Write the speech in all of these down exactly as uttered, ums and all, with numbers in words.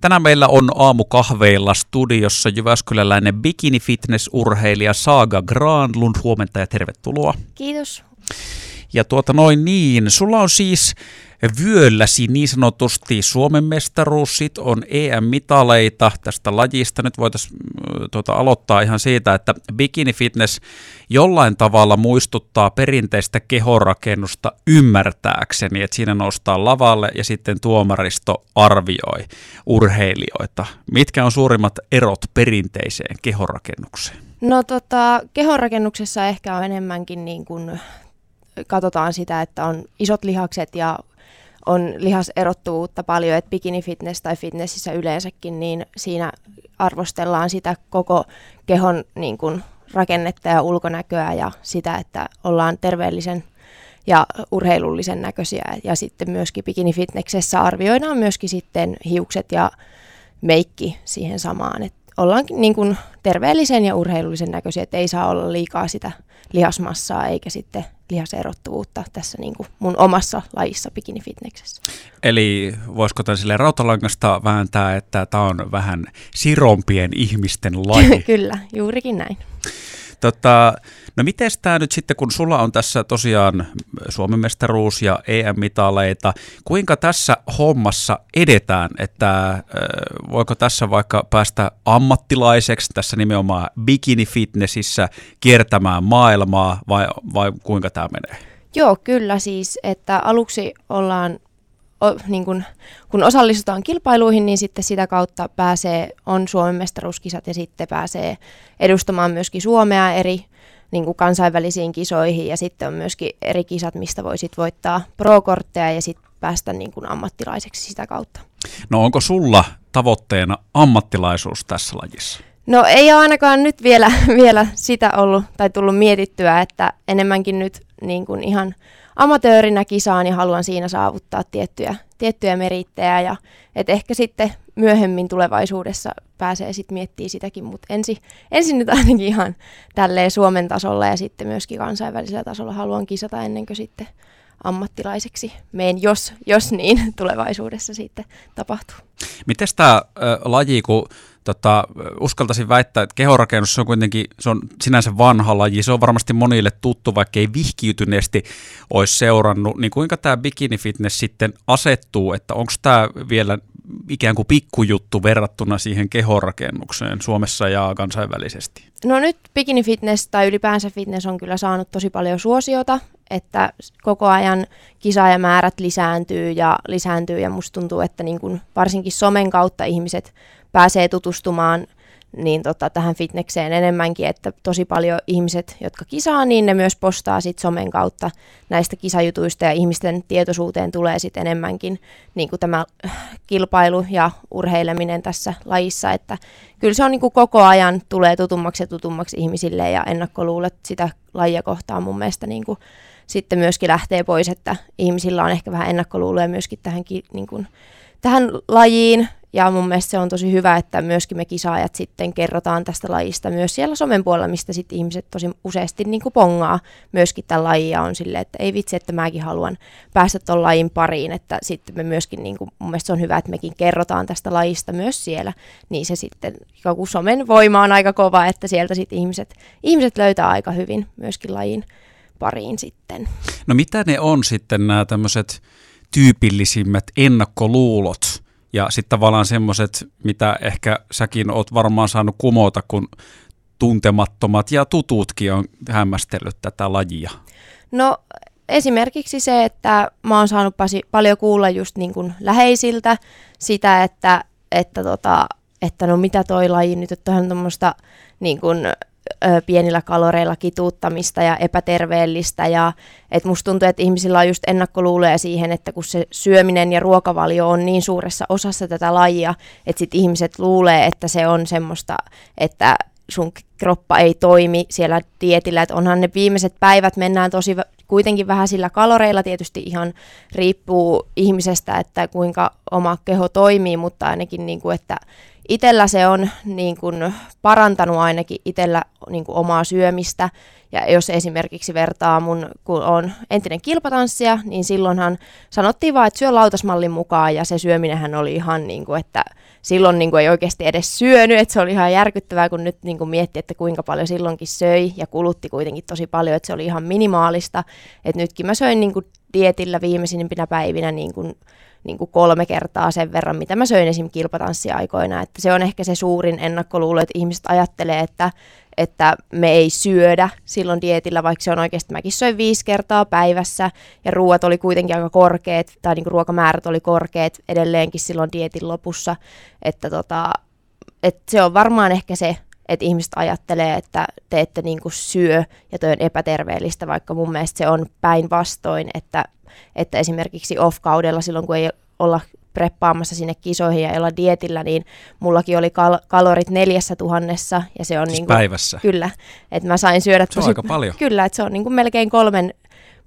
Tänään meillä on aamukahveilla studiossa jyväskyläläinen bikinifitness-urheilija Saga Granlund. Huomenta ja tervetuloa. Kiitos. Ja tuota noin niin, sulla on siis vyölläsi niin sanotusti Suomen mestaruus, sit on E M-mitaleita tästä lajista. Nyt voitaisiin tuota, aloittaa ihan siitä, että bikinifitness jollain tavalla muistuttaa perinteistä kehonrakennusta ymmärtääkseni, että siinä noustaan lavalle ja sitten tuomaristo arvioi urheilijoita. Mitkä on suurimmat erot perinteiseen kehonrakennukseen? No tota, kehonrakennuksessa ehkä on enemmänkin niin kuin katsotaan sitä, että on isot lihakset ja on lihaserottuvuutta paljon, että bikinifitness tai fitnessissä yleensäkin, niin siinä arvostellaan sitä koko kehon niin kuin rakennetta ja ulkonäköä ja sitä, että ollaan terveellisen ja urheilullisen näköisiä. Ja sitten myöskin bikinifitnessessä arvioidaan myöskin sitten hiukset ja meikki siihen samaan, että ollaan niin kuin terveellisen ja urheilullisen näköisiä, että ei saa olla liikaa sitä lihasmassaa eikä sitten lihaserottuvuutta tässä niin kuin mun omassa lajissa bikinifitnessessä. Eli voisiko tämän silleen rautalangasta vääntää, että tämä on vähän sirompien ihmisten laji? Kyllä, juurikin näin. Tota, no miten tämä nyt sitten, kun sulla on tässä tosiaan Suomen mestaruus ja E M-mitaleita, kuinka tässä hommassa edetään, että äh, voiko tässä vaikka päästä ammattilaiseksi tässä nimenomaan bikinifitnessissä kiertämään maailmaa vai, vai kuinka tämä menee? Joo, kyllä siis, että aluksi ollaan, o, niin kun, kun osallistutaan kilpailuihin, niin sitten sitä kautta pääsee, on Suomen mestaruuskisat ja sitten pääsee edustamaan myöskin Suomea eri niin kuin kansainvälisiin kisoihin ja sitten on myöskin eri kisat, mistä voi sit voittaa pro-kortteja ja sitten päästä niin kuin ammattilaiseksi sitä kautta. No onko sulla tavoitteena ammattilaisuus tässä lajissa? No ei ole ainakaan nyt vielä, vielä sitä ollut tai tullut mietittyä, että enemmänkin nyt niin kuin ihan amatöörinä kisaan ja haluan siinä saavuttaa tiettyjä, tiettyjä merittejä ja et ehkä sitten myöhemmin tulevaisuudessa pääsee sitten miettimään sitäkin, mutta ensin ensi nyt ainakin ihan tälleen Suomen tasolla ja sitten myöskin kansainvälisellä tasolla haluan kisata ennen kuin sitten ammattilaiseksi meen, jos, jos niin tulevaisuudessa sitten tapahtuu. Miten tämä laji, kun tota, uskaltaisin väittää, että kehonrakennus se on kuitenkin se on sinänsä vanha laji, se on varmasti monille tuttu, vaikka ei vihkiytyneesti olisi seurannut, niin kuinka tämä bikinifitness sitten asettuu, että onko tämä vielä ikään kuin pikkujuttu verrattuna siihen kehonrakennukseen Suomessa ja kansainvälisesti? No nyt bikinifitness tai ylipäänsä fitness on kyllä saanut tosi paljon suosiota, että koko ajan kisaajamäärät lisääntyy ja lisääntyy ja musta tuntuu, että niin kun varsinkin somen kautta ihmiset pääsee tutustumaan niin tota, tähän fitnekseen enemmänkin, että tosi paljon ihmiset, jotka kisaa, niin ne myös postaa sit somen kautta näistä kisajutuista ja ihmisten tietoisuuteen tulee sit enemmänkin niin kuin tämä kilpailu ja urheileminen tässä lajissa, että kyllä se on niin kuin koko ajan tulee tutummaksi ja tutummaksi ihmisille ja ennakkoluulet sitä lajia kohtaan mun mielestä niin kuin sitten myöskin lähtee pois, että ihmisillä on ehkä vähän ennakkoluuloja myöskin tähän, niin kuin, tähän lajiin. Ja mun mielestä se on tosi hyvä, että myöskin me kisaajat sitten kerrotaan tästä lajista myös siellä somen puolella, mistä sitten ihmiset tosi useasti niin kuin pongaa myöskin tämän lajin ja on silleen, että ei vitsi, että mäkin haluan päästä tuon lajin pariin, että sitten me myöskin, niin kuin, mun mielestä se on hyvä, että mekin kerrotaan tästä lajista myös siellä, niin se sitten, joku somen voima on aika kova, että sieltä sitten ihmiset, ihmiset löytää aika hyvin myöskin lajin pariin sitten. No mitä ne on sitten nämä tämmöiset tyypillisimmät ennakkoluulot? Ja sitten tavallaan semmoiset, mitä ehkä säkin oot varmaan saanut kumota, kun tuntemattomat ja tututkin on hämmästellyt tätä lajia. No esimerkiksi se, että mä oon saanut pasi, paljon kuulla just niin kuin läheisiltä sitä, että, että, tota, että no mitä toi laji nyt, että on tuommoista niin kuin pienillä kaloreilla kituuttamista ja epäterveellistä ja että musta tuntuu, että ihmisillä on just ennakkoluuloja siihen, että kun se syöminen ja ruokavalio on niin suuressa osassa tätä lajia, että sit ihmiset luulee, että se on semmoista, että sun kroppa ei toimi siellä dietillä, että onhan ne viimeiset päivät mennään tosi kuitenkin vähän sillä kaloreilla, tietysti ihan riippuu ihmisestä, että kuinka oma keho toimii, mutta ainakin niin kuin, että itsellä se on niin kuin parantanut ainakin itsellä niin kuin omaa syömistä. Ja jos esimerkiksi vertaa mun, kun olen entinen kilpatanssija, niin silloinhan sanottiin vaan, että syö lautasmallin mukaan, ja se syöminenhän oli ihan niin kuin, että silloin niin kuin ei oikeasti edes syönyt, että se oli ihan järkyttävää, kun nyt niin kuin mietti, että kuinka paljon silloinkin söi, ja kulutti kuitenkin tosi paljon, että se oli ihan minimaalista. Että nytkin mä söin niin kuin dietillä viimeisimpinä päivinä niin kuin Niin kuin kolme kertaa sen verran, mitä mä söin esim. Kilpatanssiaikoina. Että se on ehkä se suurin ennakkoluulo, että ihmiset ajattelee, että, että me ei syödä silloin dietillä, vaikka se on oikeasti, mäkin söin viisi kertaa päivässä, ja ruoat oli kuitenkin aika korkeat, tai niin kuin ruokamäärät oli korkeat edelleenkin silloin dietin lopussa. Että tota, että se on varmaan ehkä se, että ihmiset ajattelee, että te ette niin kuin syö ja toi on epäterveellistä, vaikka mun mielestä se on päinvastoin, että että esimerkiksi off-kaudella silloin, kun ei olla preppaamassa sinne kisoihin ja ei olla dietillä, niin mullakin oli kal- kalorit neljässä tuhannessa. Ja se on siis niin kuin, päivässä? Kyllä. Että mä sain syödä tosi... Se on aika paljon. Kyllä, että se on niin kuin melkein kolmen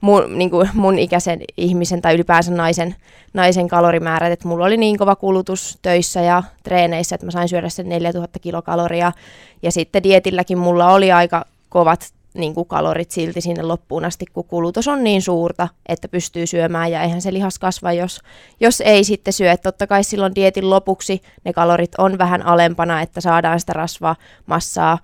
mun, niin kuin mun ikäisen ihmisen tai ylipäänsä naisen, naisen kalorimäärät. Että mulla oli niin kova kulutus töissä ja treeneissä, että mä sain syödä sen neljätuhatta kilokaloria. Ja sitten dietilläkin mulla oli aika kovat niin kuin kalorit silti sinne loppuun asti, kun kulutus on niin suurta, että pystyy syömään, ja eihän se lihas kasva, jos, jos ei sitten syö. Et totta kai silloin dietin lopuksi ne kalorit on vähän alempana, että saadaan sitä rasvamassaa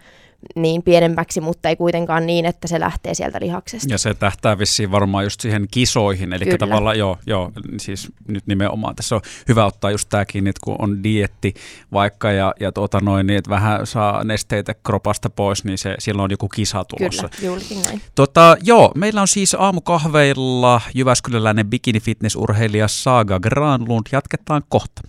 niin pienemmäksi, mutta ei kuitenkaan niin, että se lähtee sieltä lihaksesta. Ja se tähtää vissiin varmaan just siihen kisoihin, eli Kyllä. tavallaan joo, joo, siis nyt nimenomaan tässä on hyvä ottaa just tämäkin, että kun on dieetti vaikka ja, ja tuota noin, niin että vähän saa nesteitä kropasta pois, niin se, silloin on joku kisa tulossa. Kyllä, juurikin näin. Tota, joo, meillä on siis aamukahveilla jyväskyläläinen bikinifitness-urheilija Saga Granlund. Jatketaan kohta.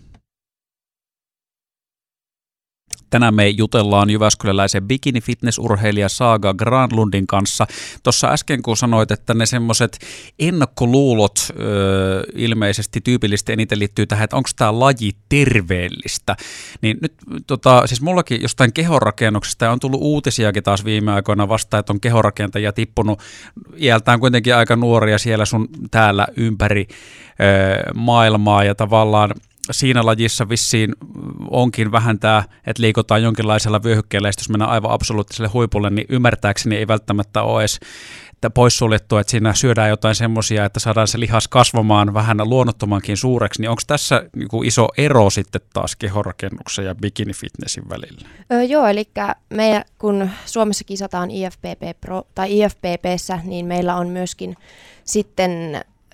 Tänään me jutellaan jyväskyläläisen bikinifitness-urheilija Saga Granlundin kanssa. Tuossa äsken kun sanoit, että ne semmoiset ennakkoluulot öö, ilmeisesti tyypillisesti eniten liittyy tähän, että onko tämä laji terveellistä. Niin nyt tota, siis mullakin jostain kehonrakennuksesta on tullut uutisiakin taas viime aikoina vastaan, että on kehorakentajia tippunut iältään kuitenkin aika nuoria siellä sun täällä ympäri öö, maailmaa ja tavallaan siinä lajissa vissiin onkin vähän tämä, että liikutaan jonkinlaisella vyöhykkeellä, jos mennään aivan absoluuttiselle huipulle, niin ymmärtääkseni ei välttämättä ole edes poissuljettua, että siinä syödään jotain semmoisia, että saadaan se lihas kasvamaan vähän luonnottomankin suureksi, niin onko tässä niinku iso ero sitten taas kehorakennuksen ja bikinifitnessin välillä? Öö, joo, eli meillä, kun Suomessa kisataan I F B B Pro, tai I F B B:ssä, niin meillä on myöskin sitten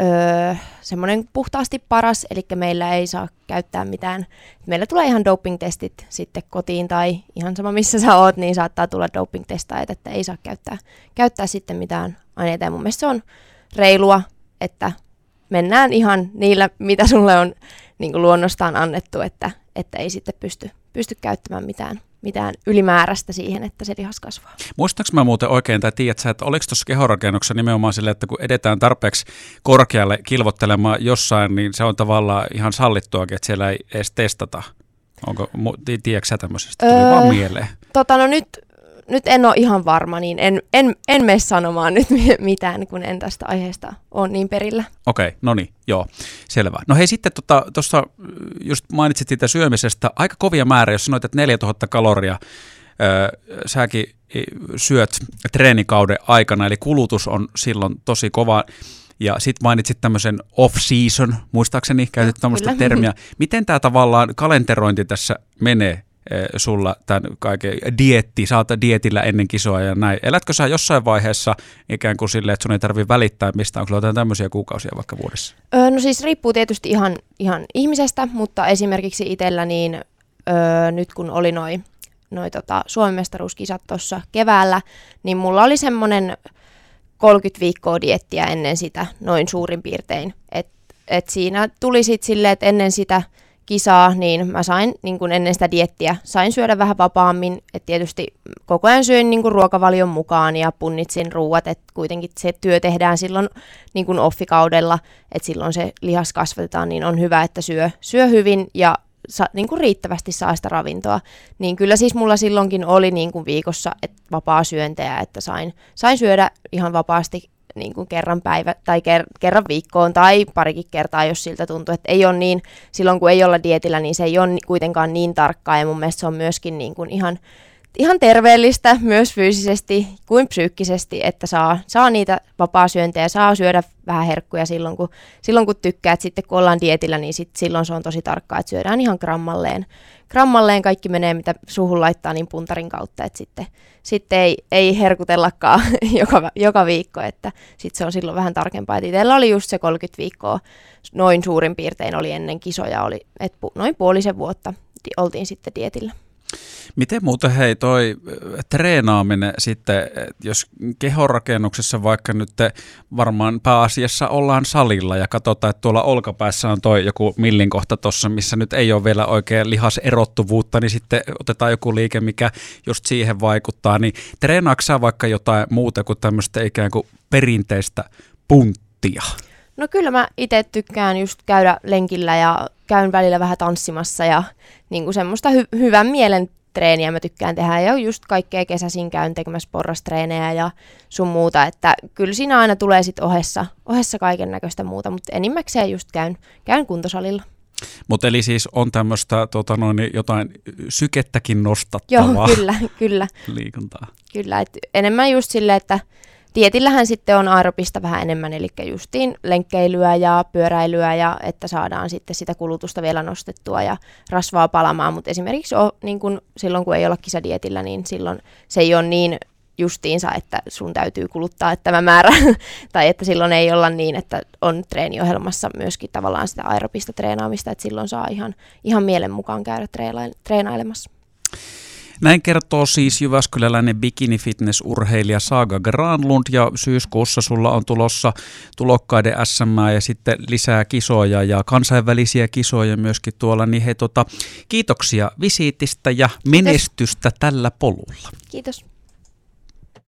Öö, semmoinen puhtaasti paras, eli meillä ei saa käyttää mitään. Meillä tulee ihan doping-testit sitten kotiin, tai ihan sama missä sä oot, niin saattaa tulla doping-testaita, että ei saa käyttää, käyttää sitten mitään aineita. Ja mun mielestä se on reilua, että mennään ihan niillä, mitä sulle on niin kuin luonnostaan annettu, että, että ei sitten pysty, pysty käyttämään mitään. mitään ylimääräistä siihen, että se lihas kasvaa. Muistaaks mä muuten oikein, tai tiedät sä, että oliko tuossa kehorakennuksessa nimenomaan sille, että kun edetään tarpeeksi korkealle kilvoittelemaan jossain, niin se on tavallaan ihan sallittuakin, että siellä ei edes testata. Onko, tiedätkö sä tämmöisestä? Tuli öö, vaan mieleen. Tota, no nyt, nyt en ole ihan varma, niin en, en, en mene sanomaan nyt mitään, kun en tästä aiheesta ole niin perillä. Okei, okay, no niin. Joo, selvä. No hei, sitten tuossa tota, just mainitsit siitä syömisestä aika kovia määriä, jos sanoit, että neljätuhatta kaloria ö, säkin syöt treenikauden aikana, eli kulutus on silloin tosi kova. Ja sitten mainitsit tämmöisen off-season, muistaakseni käytit tämmöistä termiä. Miten tämä tavallaan kalenterointi tässä menee ö, sulla, tämän kaiken dieetti, saat dietillä ennen kisoa ja näin. Elätkö sä jossain vaiheessa ikään kuin silleen, että sun ei tarvitse välittää mistään, onko sulla jotain tämmöisiä kuukausia vaikka vuodessa? No siis riippuu tietysti ihan, ihan ihmisestä, mutta esimerkiksi itsellä niin öö, nyt kun oli noi, noi tota Suomen mestaruuskisat tuossa keväällä, niin mulla oli semmoinen kolmekymmentä viikkoa diettiä ennen sitä noin suurin piirtein. Et, et siinä tuli sitten silleen, että ennen sitä kisaa, niin mä sain niin kun ennen sitä diettiä, sain syödä vähän vapaammin, että tietysti koko ajan syön niin kun ruokavalion mukaan ja punnitsin ruuat, että kuitenkin se työ tehdään silloin niin kun off-kaudella, että silloin se lihas kasvatetaan, niin on hyvä, että syö, syö hyvin ja sa, niin kun riittävästi saa sitä ravintoa. Niin kyllä siis mulla silloinkin oli niin kun viikossa et vapaa syöntejä, että sain, sain syödä ihan vapaasti niin kuin kerran päivä tai ker- kerran viikkoon tai parikin kertaa, jos siltä tuntuu, että ei ole niin, silloin kun ei olla dietillä, niin se ei ole kuitenkaan niin tarkkaa, ja mun mielestä se on myöskin niin kuin ihan, ihan terveellistä myös fyysisesti kuin psyykkisesti, että saa, saa niitä vapaasyöntejä, saa syödä vähän herkkuja silloin, kun, silloin kun tykkää, että sitten kun ollaan dietillä, niin sit silloin se on tosi tarkkaa, että syödään ihan grammalleen. Grammalleen kaikki menee, mitä suhun laittaa, niin puntarin kautta, että sitten, sitten ei, ei herkutellakaan joka, joka viikko, että sitten se on silloin vähän tarkempaa. Et itsellä oli just se kolmekymmentä viikkoa, noin suurin piirtein oli ennen kisoja, oli, että noin puolisen vuotta oltiin sitten dietillä. Miten muuten hei toi treenaaminen sitten, jos kehorakennuksessa vaikka nyt varmaan pääasiassa ollaan salilla ja katsotaan, että tuolla olkapäässä on toi joku millin kohta tuossa, missä nyt ei ole vielä oikein lihaserottuvuutta, niin sitten otetaan joku liike, mikä just siihen vaikuttaa, niin treenaatko vaikka jotain muuta kuin tämmöistä ikään kuin perinteistä punttia? No kyllä mä itse tykkään just käydä lenkillä ja käyn välillä vähän tanssimassa ja niinku semmoista hy- hyvän mielen treeniä mä tykkään tehdä ja just kaikkea kesäisin käyn tekemässä porrastreenejä ja sun muuta, että kyllä siinä aina tulee sit ohessa, ohessa kaiken näköistä muuta, mutta enimmäkseen just käyn, käyn kuntosalilla. Mutta eli siis on tämmöistä tota noin, jotain sykettäkin nostattavaa. Joo, kyllä, kyllä. Liikuntaa. Kyllä, et enemmän just silleen, että dietillähän sitten on aerobista vähän enemmän, eli justiin lenkkeilyä ja pyöräilyä, ja että saadaan sitten sitä kulutusta vielä nostettua ja rasvaa palamaan, mutta esimerkiksi on, niin kun silloin kun ei olla kisadietillä, niin silloin se ei ole niin justiinsa, että sun täytyy kuluttaa tämä määrä, tai että silloin ei olla niin, että on treeniohjelmassa myöskin tavallaan sitä aerobista treenaamista, että silloin saa ihan, ihan mielen mukaan käydä treena- treenailemassa. Näin kertoo siis jyväskyläläinen bikinifitness-urheilija Saga Granlund, ja syyskuussa sulla on tulossa tulokkaiden äs äm ja sitten lisää kisoja ja kansainvälisiä kisoja myöskin tuolla. Niin hei, tota, kiitoksia visiitistä ja menestystä tällä polulla. Kiitos.